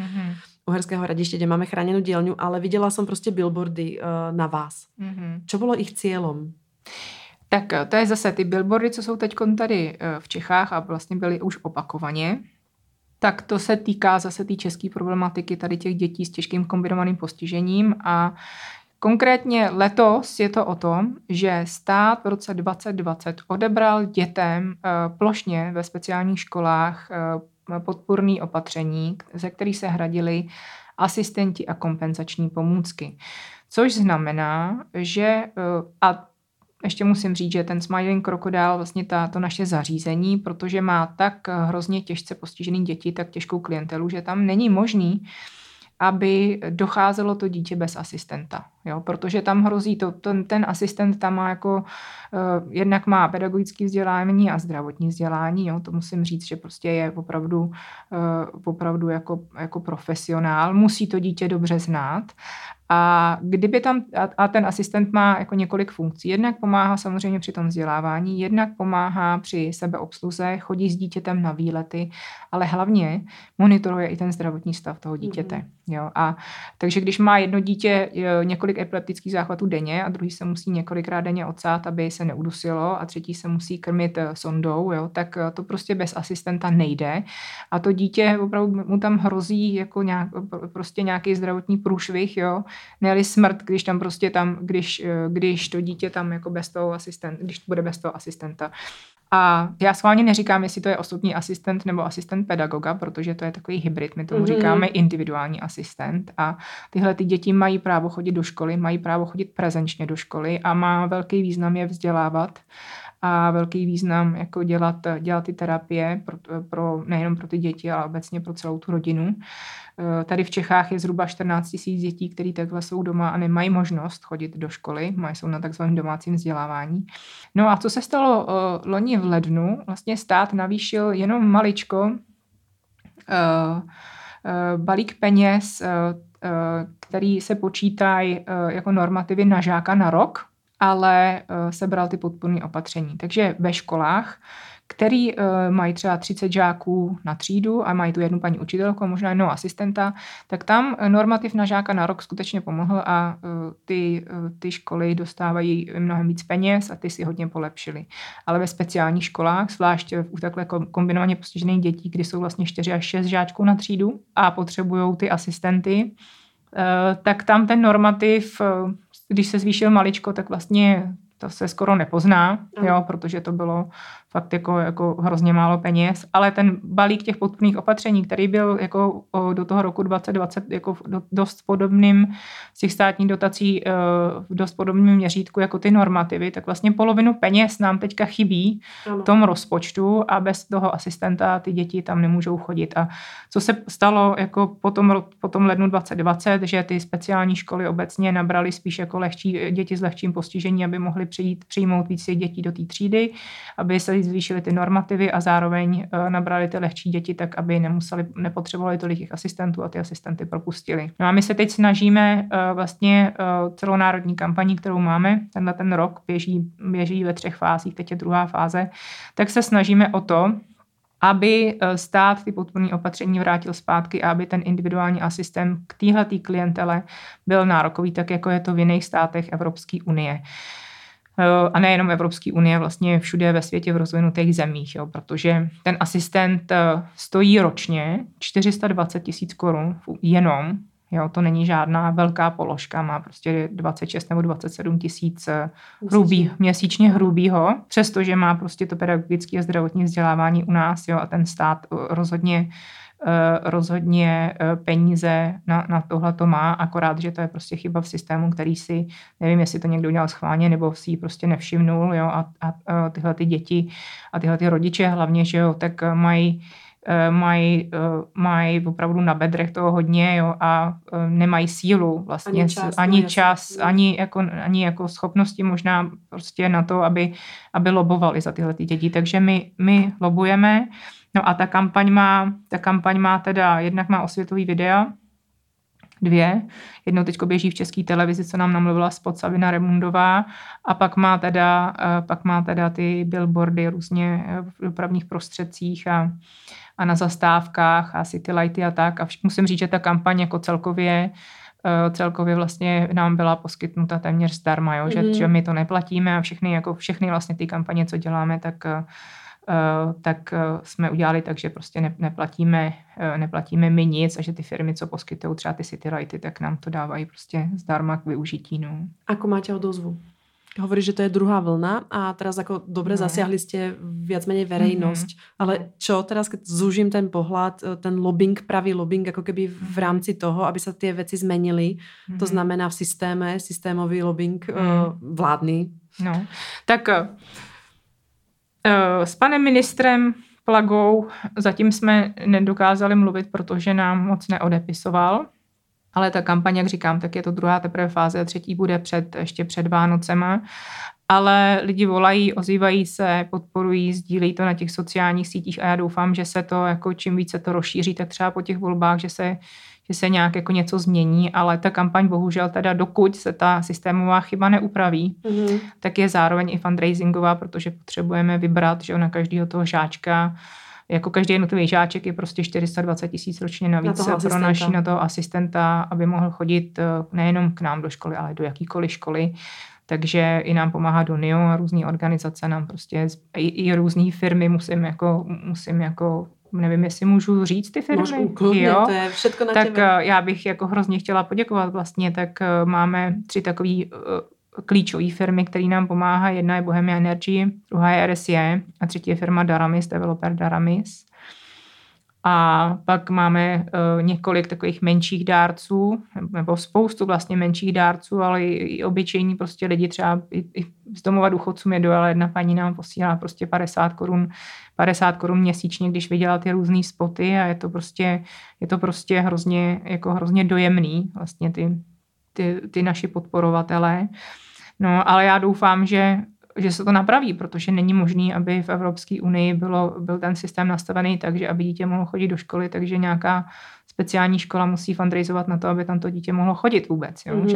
Uherského Hradiště, kde máme chráněnou dielňu, ale viděla jsem prostě billboardy na vás. Mm-hmm. Co bylo jejich cílem? Tak to je zase ty billboardy, co jsou teď tady v Čechách a vlastně byly už opakovaně. Tak to se týká zase té české problematiky tady těch dětí s těžkým kombinovaným postižením a konkrétně letos je to o tom, že stát v roce 2020 odebral dětem plošně ve speciálních školách podpůrný opatření, ze kterých se hradili asistenti a kompenzační pomůcky. Což znamená, že, a ještě musím říct, že ten Smiling Crocodile, vlastně to naše zařízení, protože má tak hrozně těžce postižený děti, tak těžkou klientelu, že tam není možný, aby docházelo to dítě bez asistenta. Jo? Protože tam hrozí, ten asistent tam má jako, jednak má pedagogické vzdělání a zdravotní vzdělání, jo? To musím říct, že prostě je opravdu jako profesionál, musí to dítě dobře znát A kdyby tam, a ten asistent má jako několik funkcí. Jednak pomáhá samozřejmě při tom vzdělávání, jednak pomáhá při sebeobsluze, chodí s dítětem na výlety, ale hlavně monitoruje i ten zdravotní stav toho dítěte. Jo? A takže když má jedno dítě několik epileptických záchvatů denně a druhý se musí několikrát denně odsát, aby se neudusilo, a třetí se musí krmit sondou, jo? Tak to prostě bez asistenta nejde. A to dítě opravdu mu tam hrozí jako nějaký zdravotní průšvih, jo? Ne-li smrt, když tam prostě když to dítě tam jako bez toho asistenta, když bude bez toho asistenta. A já schválně neříkám, jestli to je osobní asistent nebo asistent pedagoga, protože to je takový hybrid, my tomu říkáme individuální asistent, a tyhle ty děti mají právo chodit do školy, mají právo chodit prezenčně do školy a má velký význam je vzdělávat a velký význam jako dělat ty terapie nejenom pro ty děti, ale obecně pro celou tu rodinu. Tady v Čechách je zhruba 14 000 dětí, které takhle jsou doma a nemají možnost chodit do školy, jsou na takzvaném domácím vzdělávání. No a co se stalo loni v lednu, vlastně stát navýšil jenom maličko balík peněz, který se počítají jako normativy na žáka na rok, ale sebral ty podpůrné opatření. Takže ve školách, který mají třeba 30 žáků na třídu a mají tu jednu paní učitelku a možná jednoho asistenta, tak tam normativ na žáka na rok skutečně pomohl a ty školy dostávají mnohem víc peněz a ty si hodně polepšily. Ale ve speciálních školách, zvlášť u takhle kombinovaně postižených dětí, kdy jsou vlastně 4 až 6 žáčků na třídu a potřebují ty asistenty, tak tam ten normativ, když se zvýšil maličko, tak vlastně to se skoro nepozná, jo, protože to bylo fakt jako hrozně málo peněz, ale ten balík těch podpůrných opatření, který byl jako do toho roku 2020 jako dost podobným z těch státních dotací v dost podobným měřítku jako ty normativy, tak vlastně polovinu peněz nám teďka chybí v tom rozpočtu a bez toho asistenta ty děti tam nemůžou chodit. A co se stalo jako po tom lednu 2020, že ty speciální školy obecně nabrali spíš jako děti s lehčím postižením, aby mohly přijmout víc dětí do té třídy, aby se zvýšily ty normativy a zároveň nabrali ty lehčí děti tak, aby nepotřebovali tolik těch asistentů a ty asistenty propustili. No a my se teď snažíme vlastně celonárodní kampaní, kterou máme, ten rok běží ve 3 fázích, teď je 2. fáze, tak se snažíme o to, aby stát ty podpůrné opatření vrátil zpátky a aby ten individuální asistent k téhletý klientele byl nárokový, tak jako je to v jiných státech Evropské unie. A nejenom Evropské unie, vlastně všude ve světě v rozvinutých zemích, jo, protože ten asistent stojí ročně 420 000 korun jenom, jo, to není žádná velká položka, má prostě 26 nebo 27 tisíc měsíčně hrubýho, přestože má prostě to pedagogické a zdravotní vzdělávání u nás, jo, a ten stát rozhodně peníze na tohle to má, akorát, že to je prostě chyba v systému, který si, nevím, jestli to někdo udělal schválně, nebo si ji prostě nevšimnul, jo, a tyhle ty děti a tyhle ty rodiče hlavně, že jo, tak mají opravdu na bedrech toho hodně, jo, a nemají sílu vlastně, ani čas, ani schopnosti možná prostě na to, aby lobovali za tyhle ty děti. Takže my lobujeme. No a ta kampaň má teda, jednak má osvětový videa, 2. Jedno teďko běží v České televizi, co nám namluvila spod Sabina Remundová, a pak má teda ty billboardy různě v dopravních prostředcích a na zastávkách, asi ty lighty a tak. A musím říct, že ta kampaň jako celkově vlastně nám byla poskytnuta téměř zdarma, jo? Že my to neplatíme a všechny vlastně ty kampaně, co děláme, tak jsme udělali tak, že prostě neplatíme my nic, a že ty firmy, co poskytují třeba ty citylighty, tak nám to dávají prostě zdarma k využití. No. Ako máte odozvu? Hovoríš, že to je 2. vlna a teraz ako dobre zasiahli ste viac menej verejnosť. Ale čo teraz, keď zúžim ten pohľad, ten lobbying, pravý lobbying, ako keby v rámci toho, aby sa tie veci zmenili, to znamená v systéme, systémový lobbying vládny. No, tak... S panem ministrem Plagou zatím jsme nedokázali mluvit, protože nám moc neodepisoval, ale ta kampaň, jak říkám, tak je to 2. teprve fáze a 3. bude ještě před Vánocema. Ale lidi volají, ozývají se, podporují, sdílejí to na těch sociálních sítích a já doufám, že se to, jako čím více to rozšíří, tak třeba po těch volbách, že se že se nějak jako něco změní, ale ta kampaň bohužel teda dokud se ta systémová chyba neupraví, tak je zároveň i fundraisingová, protože potřebujeme vybrat, že na každého toho žáčka, jako každý jednotlivý žáček je prostě 420 000 ročně navíc na toho asistenta, aby mohl chodit nejenom k nám do školy, ale do jakýkoliv školy. Takže i nám pomáhá Donio a různý organizace nám prostě, i různý firmy musím jako nevím, jestli můžu říct ty firmy. Můžu ukludně, jo? To je všechno na tak těmi. Já bych jako hrozně chtěla poděkovat vlastně, tak máme 3 takové klíčové firmy, které nám pomáhají. Jedna je Bohemia Energy, druhá je RSE a třetí je firma Daramis, developer Daramis. A pak máme několik takových menších dárců, nebo spoustu vlastně menších dárců, ale i obyčejní prostě lidi, třeba i z domova důchodců je dojela jedna paní, nám posílá prostě 50 korun měsíčně, když viděla ty různé spoty, a je to prostě hrozně dojemný vlastně ty naši podporovatelé. No, ale já doufám, že se to napraví, protože není možný, aby v Evropské unii byl ten systém nastavený tak, že aby dítě mohlo chodit do školy, takže nějaká speciální škola musí fundraizovat na to, aby tam to dítě mohlo chodit vůbec. Jo?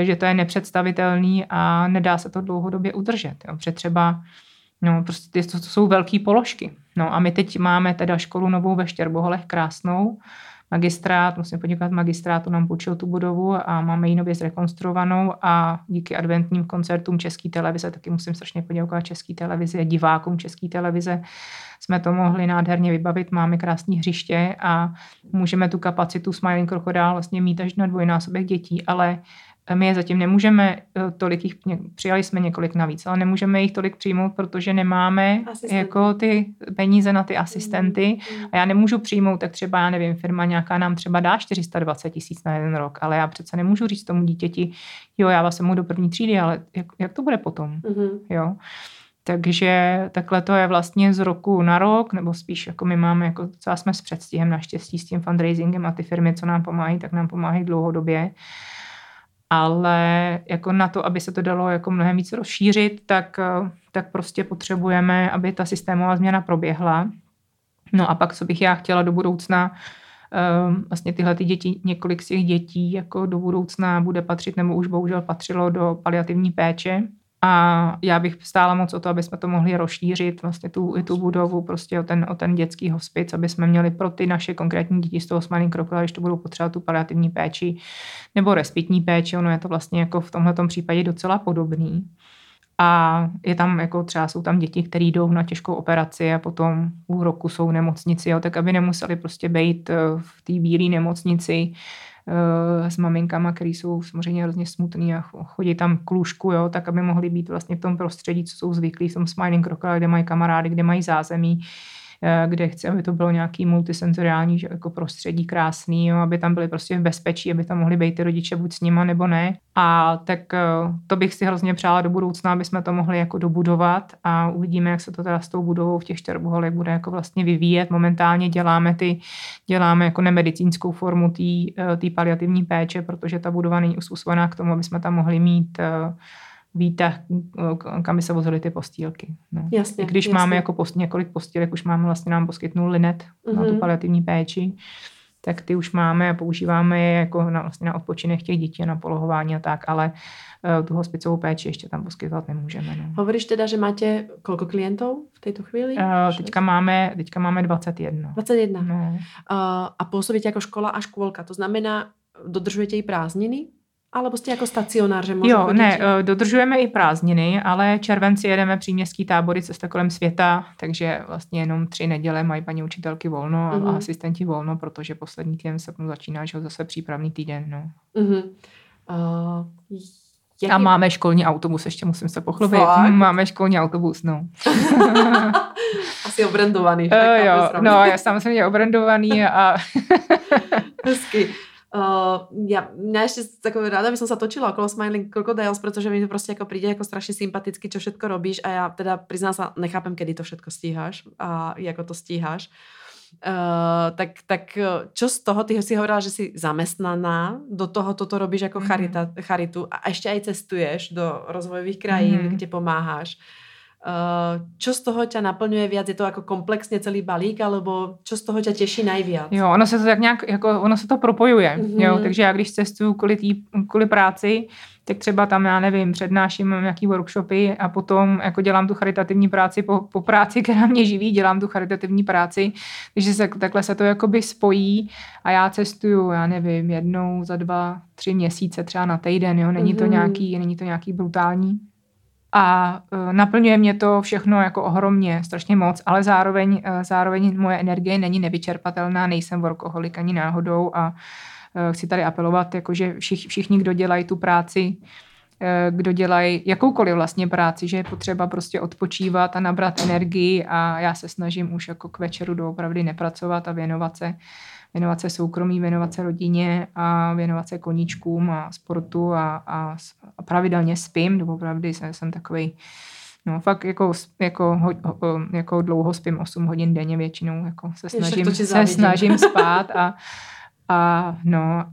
Že to je nepředstavitelný a nedá se to dlouhodobě udržet. Jo? Protože třeba prostě to jsou velké položky. No, a my teď máme teda školu novou ve Štěrboholech, krásnou. Magistrát, musím poděkovat magistrátu, nám půjčil tu budovu a máme ji nově zrekonstruovanou a díky adventním koncertům České televize, taky musím strašně poděkovat České televizi, divákům České televize, jsme to mohli nádherně vybavit, máme krásné hřiště a můžeme tu kapacitu Smiling Crocodile vlastně mít až na 2 dětí, ale my je zatím nemůžeme tolik jich, přijali jsme několik navíc, ale nemůžeme jich tolik přijmout, protože nemáme jako ty peníze na ty asistenty a já nemůžu přijmout, tak třeba, já nevím, firma nějaká nám třeba dá 420 000 na jeden rok, ale já přece nemůžu říct tomu dítěti, jo, já vás semu do 1. třídy, ale jak to bude potom, jo. Takže takhle to je vlastně z roku na rok, nebo spíš jako my máme, jako docela jsme s předstihem naštěstí s tím fundraisingem a ty firmy, co nám pomáhají, tak nám pomáhají dlouhodobě. Ale jako na to, aby se to dalo jako mnohem víc rozšířit, tak prostě potřebujeme, aby ta systémová změna proběhla. No a pak, co bych já chtěla do budoucna, vlastně tyhle ty děti, několik z těch dětí jako do budoucna bude patřit, nebo už bohužel patřilo do paliativní péče. A já bych stála moc o to, aby jsme to mohli rozšířit, vlastně tu budovu prostě o ten dětský hospic, aby jsme měli pro ty naše konkrétní děti z toho Smiling Crocodile, když to budou potřebovat tu paliativní péči nebo respitní péči, ono je to vlastně jako v tomhletom případě docela podobný. A je tam jako třeba jsou tam děti, které jdou na těžkou operaci a potom půl roku jsou v nemocnici, jo, tak aby nemuseli prostě být v té bílé nemocnici s maminkama, který jsou samozřejmě hrozně smutný a chodí tam k lůžku, jo, tak aby mohli být vlastně v tom prostředí, co jsou zvyklí, v tom Smiling Crocodile, kde mají kamarády, kde mají zázemí, kde chci, aby to bylo nějaký multisensoriální, že jako prostředí krásný, jo, aby tam byli prostě v bezpečí, aby tam mohli být ty rodiče buď s nima, nebo ne. A tak to bych si hrozně přála do budoucna, aby jsme to mohli jako dobudovat a uvidíme, jak se to teda s tou budovou v těch Štěrboholech bude jako vlastně vyvíjet. Momentálně děláme jako nemedicínskou formu té paliativní péče, protože ta budova není uspůsobená k tomu, aby jsme tam mohli mít výtah, kam by se vozily ty postýlky. No. Jasně, když jasně. Máme jako několik postýlek, už máme, vlastně nám poskytnul Linet na tu paliativní péči, tak ty už máme a používáme je jako na odpočinek těch dětí a na polohování a tak, ale tu hospicovou péči ještě tam poskytovat nemůžeme. No. Hovoríš teda, že máte koľko klientů v této chvíli? Teďka máme 21. 21. No. A působíte jako škola a škôlka, to znamená, dodržujete i prázdniny? Alebo jste jako stacionár, že možná chodit? Jo, ne, dodržujeme i prázdniny, ale červenci jedeme příměstský tábory Cesta kolem světa, takže vlastně jenom 3 neděle mají paní učitelky volno a asistenti volno, protože poslední týden se začíná, že ho zase přípravný týden. No. A máme školní autobus, ještě musím se pochlubit. Fakt? Máme školní autobus, no. Asi obrandovaný. Tak jo, no, já samozřejmě obrandovaný a... Hezky. Ja ešte tako rada by som sa točila okolo Smiling Crocodiles, pretože mi to proste ako príde ako strašne sympaticky, čo všetko robíš a ja teda priznám sa, nechápem, kedy to všetko stíhaš a ako to stíhaš. Tak čo z toho, ty si hovorila, že si zamestnaná, do toho toto robíš ako charitu a ešte aj cestuješ do rozvojových krajín, kde pomáhaš. Čo z toho ťa naplňuje viac? Je to jako komplexně celý balík, alebo čo z toho ťa těší nejvíc? Jo, ono se to tak nějak, jako ono se to propojuje, jo, takže já když cestuju kvůli práci, tak třeba tam, já nevím, přednáším nějaký workshopy a potom jako dělám tu charitativní práci po práci, která mě živí, dělám tu charitativní práci, takže se, takhle se to jakoby spojí a já cestuju, já nevím, jednou za 2-3 měsíce třeba na týden, jo, není to nějaký brutální. A naplňuje mě to všechno jako ohromně, strašně moc, ale zároveň moje energie není nevyčerpatelná, nejsem workoholik ani náhodou a chci tady apelovat, jakože všichni, kdo dělají tu práci, kdo dělají jakoukoliv vlastně práci, že je potřeba prostě odpočívat a nabrat energii a já se snažím už jako k večeru doopravdy nepracovat a věnovat se soukromí, věnovat se rodině a věnovat se koníčkům a sportu a pravidelně spím, doopravdy jsem takovej, no fakt jako dlouho spím, 8 hodin denně většinou, jako se snažím spát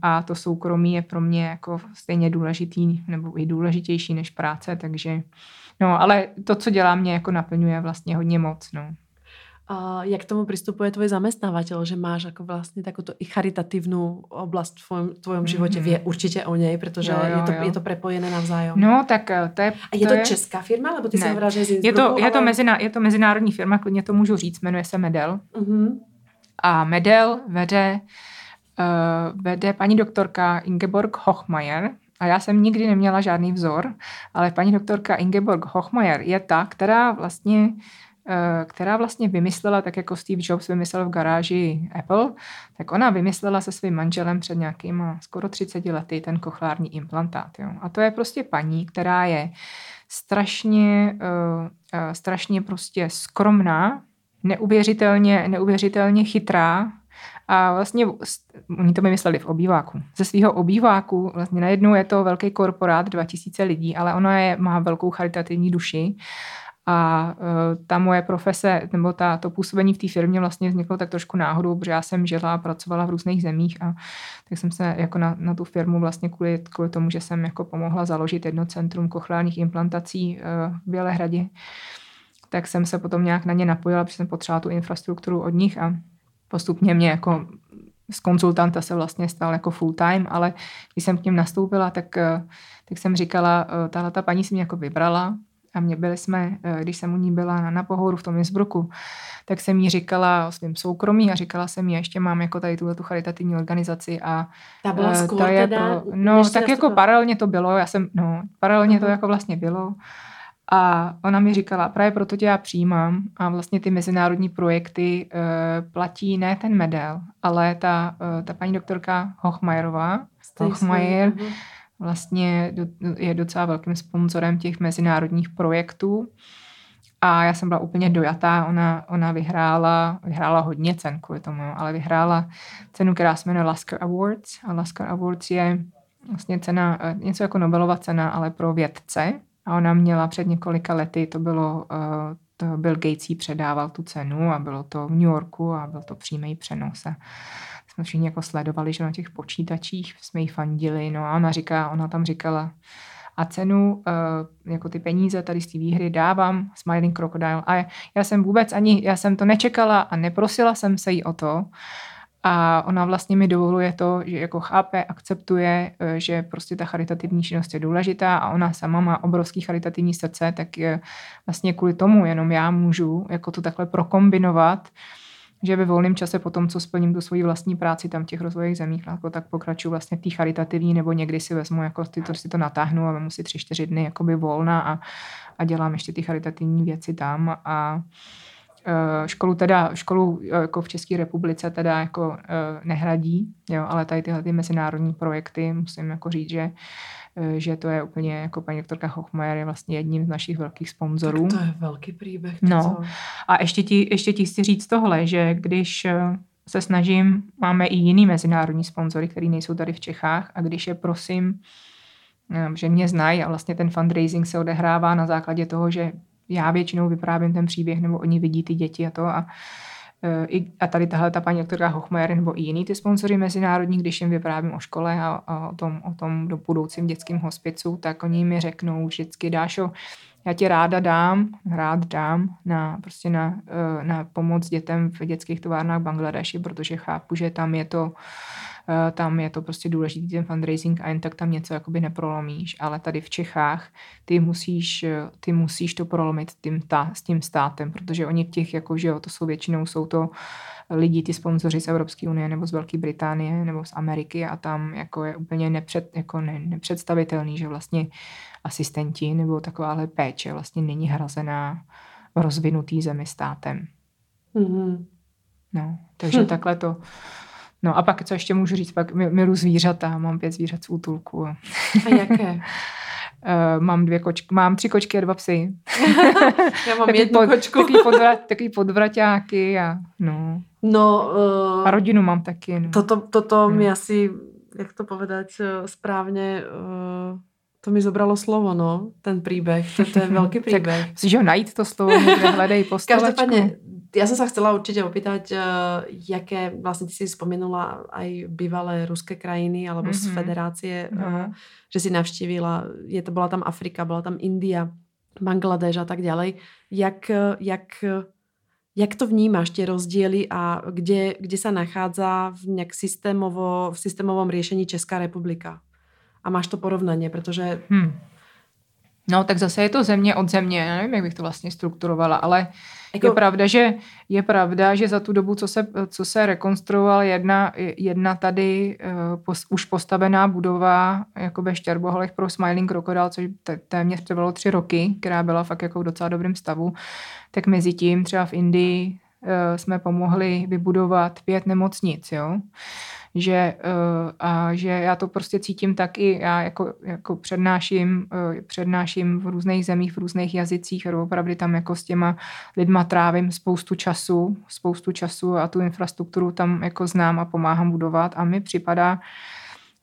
a to soukromí je pro mě jako stejně důležitý nebo i důležitější než práce, takže no, ale to, co dělám, mě jako naplňuje vlastně hodně moc, no. A jak k tomu pristupuje tvoj zaměstnavatel, že máš jako vlastně takovou i charitativní oblast v tvojom životě? Vie určitě o něj, protože je to propojené navzájem. No, tak to je... A je to česká firma, nebo ty se hovorila, že je to mezinárodní firma, klidně to můžu říct, jmenuje se Medel. Uh-huh. A Medel vede paní doktorka Ingeborg Hochmair. A já jsem nikdy neměla žádný vzor, ale paní doktorka Ingeborg Hochmair je ta, která vlastně vymyslela, tak jako Steve Jobs vymyslel v garáži Apple, tak ona vymyslela se svým manželem před nějakýma skoro 30 lety ten kochlární implantát. Jo. A to je prostě paní, která je strašně prostě skromná, neuvěřitelně chytrá a vlastně oni to vymysleli v obýváku. Ze svého obýváku vlastně najednou je to velký korporát, 2000 lidí, ale ona má velkou charitativní duši. A ta moje profese, nebo to působení v té firmě vlastně vzniklo tak trošku náhodou, protože já jsem žila a pracovala v různých zemích a tak jsem se jako na tu firmu vlastně kvůli tomu, že jsem jako pomohla založit jedno centrum kochlárních implantací v Bělehradě, tak jsem se potom nějak na ně napojila, protože jsem potřebovala tu infrastrukturu od nich a postupně mě jako z konzultanta se vlastně stal jako full time, ale když jsem k ním nastoupila, tak jsem říkala, tahle ta paní si mě jako vybrala. A mě byli jsme, když jsem u ní byla na pohovoru v tom Innsbrucku, tak jsem jí říkala o svém soukromí a říkala jsem jí, ještě mám jako tady tuhle tu charitativní organizaci a ta je pro... No, tak jako paralelně to bylo, paralelně to jako vlastně bylo a ona mi říkala, právě proto tě já přijímám a vlastně ty mezinárodní projekty platí ne ten Medel, ale ta paní doktorka Hochmair, vlastně je docela velkým sponzorem těch mezinárodních projektů a já jsem byla úplně dojatá, ona vyhrála hodně cen kvůli tomu, ale vyhrála cenu, která se jmenuje Lasker Awards a Lasker Awards je vlastně cena, něco jako Nobelova cena, ale pro vědce a ona měla před několika lety, to Bill Gates jí předával tu cenu a bylo to v New Yorku a byl to přímý přenos a jsme všichni jako sledovali, že na těch počítačích jsme jí fandili, no a ona tam říkala a cenu, jako ty peníze tady z té výhry dávám Smiling Crocodile a já jsem to nečekala a neprosila jsem se jí o to a ona vlastně mi dovoluje to, že jako chápe, akceptuje, že prostě ta charitativní činnost je důležitá a ona sama má obrovský charitativní srdce, tak vlastně kvůli tomu jenom já můžu jako to takhle prokombinovat, že ve volném čase potom, co splním tu svoji vlastní práci tam v těch rozvojových zemích, tak pokračuju vlastně v té charitativní, nebo někdy si vezmu, jako si to natáhnu a vemu si 3-4 dny jakoby volna a dělám ještě ty charitativní věci tam a školu jako v České republice teda jako nehradí, jo, ale tady tyhle ty mezinárodní projekty, musím jako říct, že to je úplně, jako paní doktorka Hochmair je vlastně jedním z našich velkých sponzorů. Tak to je velký příběh. No a ještě ti chci říct tohle, že když se snažím, máme i jiný mezinárodní sponzory, který nejsou tady v Čechách a když je prosím, že mě znají a vlastně ten fundraising se odehrává na základě toho, že já většinou vyprávím ten příběh, nebo oni vidí ty děti a to. A tady tahle ta paní doktorka Hochmair nebo i jiný ty sponzory mezinárodní, když jim vyprávím o škole a o tom budoucím dětském hospicu, tak oni mi řeknou vždycky, Dášo, já tě rád dám na pomoc dětem v dětských továrnách v Bangladeši, protože chápu, že tam je to prostě důležitý ten fundraising a jen tak tam něco jakoby neprolomíš, ale tady v Čechách ty musíš to prolomit s tím státem, protože oni těch jsou to lidi, ty sponzoři z Evropské unie nebo z Velké Británie nebo z Ameriky a tam jako je úplně nepředstavitelný, že vlastně asistenti nebo takováhle péče vlastně není hrazená v rozvinutý zemi státem. Mm-hmm. No, takže takhle to. No a pak, co ještě můžu říct, pak miluji zvířata, mám 5 zvířat z útulku. A jaké? Mám 3 kočky a 2 psy. Já mám 1 kočku. Takový podvraťáky a no. A rodinu mám taky. No. Toto mi asi, jak to povedať správně, to mi zobralo slovo, no, ten příběh. To je velký příběh. Musíš ho najít to slovo, někde hledej po stolačku. Každopádně, ja som sa chcela určite opýtať, jaké, vlastne ty si spomenula aj bývalé ruské krajiny alebo z federácie, že si navštívila, bola tam Afrika, bola tam India, Bangladéš a tak ďalej. Jak to vnímaš, tie rozdiely a kde sa nachádza v nejak systémovom riešení Česká republika? A máš to porovnanie, pretože... No, tak zase je to země od země, já nevím, jak bych to vlastně strukturovala, ale je pravda, že za tu dobu, co se rekonstruovala jedna tady už postavená budova jako ve Štěrboholech pro Smiling Crocodile, což téměř trvalo 3 roky, která byla fakt jako v docela dobrém stavu, tak mezi tím třeba v Indii jsme pomohli vybudovat 5 nemocnic, jo. Že já to prostě cítím tak i já jako přednáším v různých zemích, v různých jazycích a opravdu tam jako s těma lidma trávím spoustu času a tu infrastrukturu tam jako znám a pomáhám budovat a mi připadá,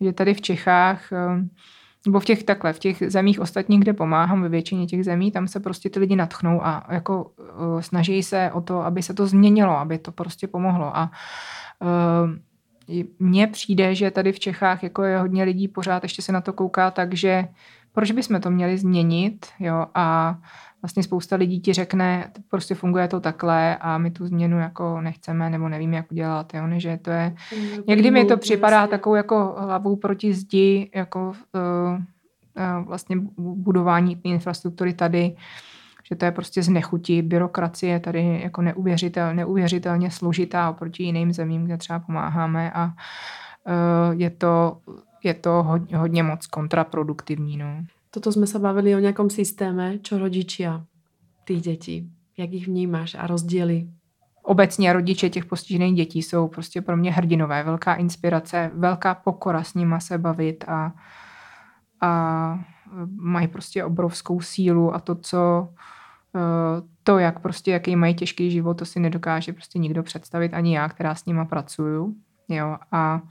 že tady v Čechách nebo v těch zemích ostatních, kde pomáhám, ve většině těch zemí, tam se prostě ty lidi natchnou a jako snaží se o to, aby se to změnilo, aby to prostě pomohlo a mně přijde, že tady v Čechách jako je hodně lidí, pořád ještě se na to kouká, takže proč bychom to měli změnit, jo, a vlastně spousta lidí ti řekne, prostě funguje to takhle a my tu změnu jako nechceme nebo nevím, jak udělat, jo, že to je, někdy mi to připadá takovou jako hlavou proti zdi, jako vlastně budování infrastruktury tady, že to je prostě znechutí, byrokracie tady jako neuvěřitelně složitá oproti jiným zemím, kde třeba pomáháme a je to hodně moc kontraproduktivní. No. Toto jsme se bavili o nějakom systéme, čo rodičia tých dětí, jak jich vnímáš a rozdíly? Obecně rodiče těch postižených dětí jsou prostě pro mě hrdinové, velká inspirace, velká pokora s nima se bavit a mají prostě obrovskou sílu a jak prostě, jaký mají těžký život, to si nedokáže prostě nikdo představit, ani já, která s nima pracuju, jo, a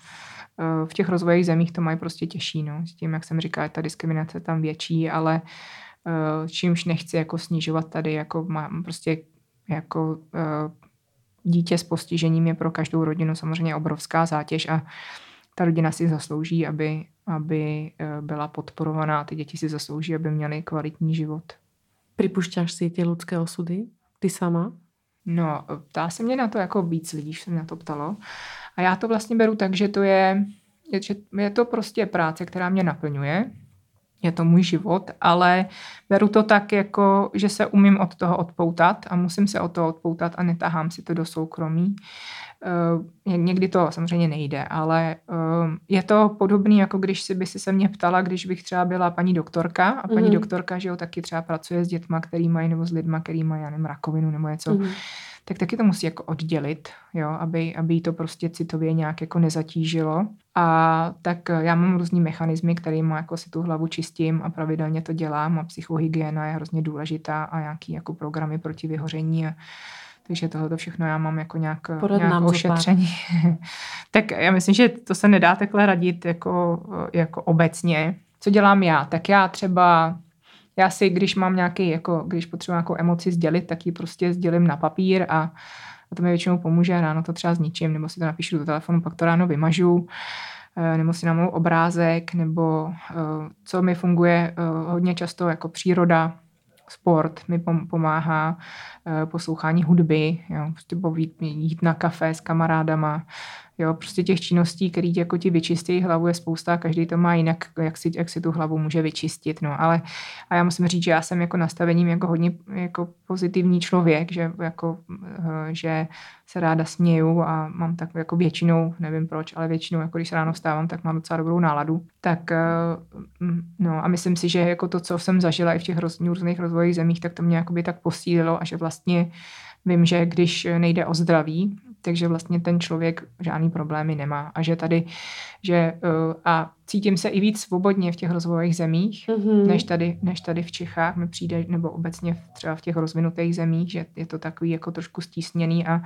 v těch rozvojových zemích to mají prostě těžší, no, s tím, jak jsem říkala, ta diskriminace tam větší, ale čímž nechci jako snižovat tady, jako mám prostě jako dítě s postižením je pro každou rodinu samozřejmě obrovská zátěž a ta rodina si zaslouží, aby byla podporovaná a ty děti si zaslouží, aby měly kvalitní život. Připušťáš si ty lidské osudy? Ty sama? No, ptá se mě na to jako víc lidí, že se mě na to ptalo. A já to vlastně beru tak, že to je to prostě práce, která mě naplňuje. Je to můj život, ale beru to tak, jako, že se umím od toho odpoutat a musím se od toho odpoutat a netahám si to do soukromí. Někdy to samozřejmě nejde, ale je to podobné, jako když by si se mě ptala, když bych třeba byla paní doktorka a paní doktorka, že jo, taky třeba pracuje s dětma, který mají, nebo s lidma, který mají, já nevím, rakovinu nebo něco, tak taky to musí jako oddělit, jo, aby jí to prostě citově nějak jako nezatížilo. A tak já mám různý mechanismy, kterými jako si tu hlavu čistím a pravidelně to dělám a psychohygiena je hrozně důležitá a nějaký jako programy proti vyhoření a takže tohle všechno já mám jako nějak ošetření. Tak já myslím, že to se nedá takhle radit jako obecně. Co dělám já? Tak já třeba, když mám nějaký, jako, když potřebuji nějakou emoci sdělit, tak ji prostě sdělím na papír a to mi většinou pomůže. Ráno to třeba zničím, nebo si to napíšu do telefonu, pak to ráno vymažu, nebo si namluvu obrázek, nebo co mi funguje hodně často jako příroda, sport mi pomáhá, poslouchání hudby, jo, prostě jít na kafe s kamarádama, jo, prostě těch činností, které jako ti vyčistí hlavu, je spousta, každý to má jinak, jak si tu hlavu může vyčistit, no, ale a já musím říct, že já jsem jako nastavením jako hodně jako pozitivní člověk, že se ráda směju a mám tak jako většinou, nevím proč, ale většinou, jako když se ráno vstávám, tak mám docela dobrou náladu, tak no a myslím si, že jako to, co jsem zažila i v těch různých rozvojových zemích, tak to mě jakoby tak posílilo a že vlastně vím, že když nejde o zdraví, takže vlastně ten člověk žádný problémy nemá. A že tady, a cítím se i víc svobodně v těch rozvojových zemích, než tady v Čechách mi přijde, nebo obecně třeba v těch rozvinutých zemích, že je to takový jako trošku stísněný a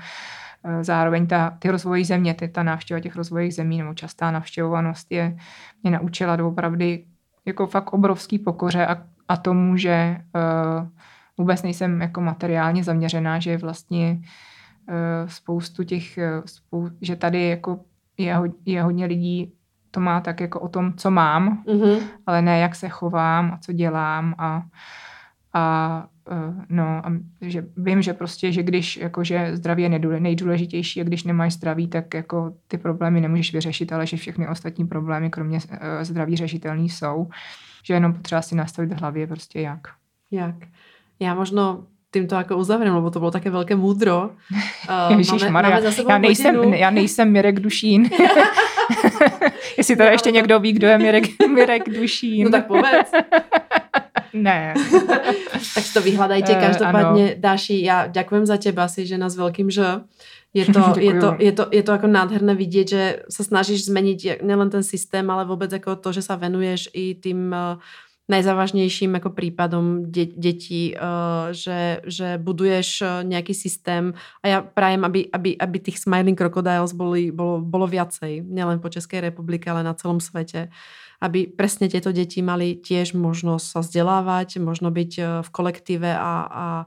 zároveň ty rozvojové země, ta návštěva těch rozvojových zemí nebo častá navštěvovanost mě naučila doopravdy jako fakt obrovský pokoře a tomu, že vůbec nejsem jako materiálně zaměřená, že vlastně spoustu těch, že tady jako je hodně lidí, to má tak jako o tom, co mám, ale ne jak se chovám a co dělám a že vím, že prostě, že když jakože zdraví je nejdůležitější a když nemáš zdraví, tak jako ty problémy nemůžeš vyřešit, ale že všechny ostatní problémy, kromě zdraví řešitelný jsou, že jenom potřeba si nastavit v hlavě prostě jak. Já možno týmto jako uzavřím, lebo to bylo také velké moudro. Ježišmarja, já nejsem Mirek Dušín. Jestli to ještě někdo ví, kdo je Mirek Dušín. No tak povedz. Ne. Tak to vyhľadajte. Každopádně, Dáši, já ďakujem za teba, si žena s veľkým Ž. Je to ako nádherné vidieť, že sa snažíš zmeniť nielen ten systém, ale vôbec ako to, že sa venuješ i tým najzávažnejším ako prípadom detí, že buduješ nejaký systém a ja prajem, aby tých Smiling Crocodiles bolo viacej, nielen po Českej republike, ale na celom svete, aby presne tieto deti mali tiež možnosť sa vzdelávať, možno byť v kolektíve a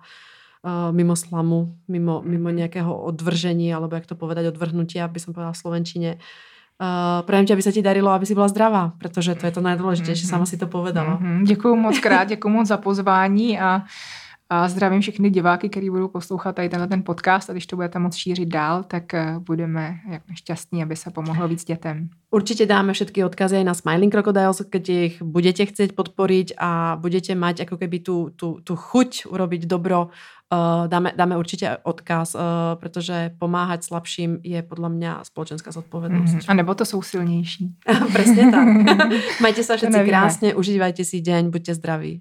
mimo slamu, mimo nejakého odvržení, alebo jak to povedať, odvrhnutia, by som povedala v slovenčine. Prajem ti, aby se ti darilo, aby si byla zdravá, protože to je to nejdůležitější, sama si to povedala. Děkuju moc krát, děkuju moc za pozvání a zdravím všechny diváky, kteří budou poslouchat tady tenhle ten podcast, a když to budete moc šířit dál, tak budeme šťastní, aby se pomohlo víc dětem. Určitě dáme všetky odkazy na Smiling Crocodiles, keď ich budete chcieť podporiť a budete mať ako keby tú chuť urobiť dobro. Dáme určitě odkaz, protože pomáhat slabším je podle mě společenská zodpovědnost. A nebo to jsou silnější. Přesně tak. Majte se všetci krásně, užívajte si den, buďte zdraví.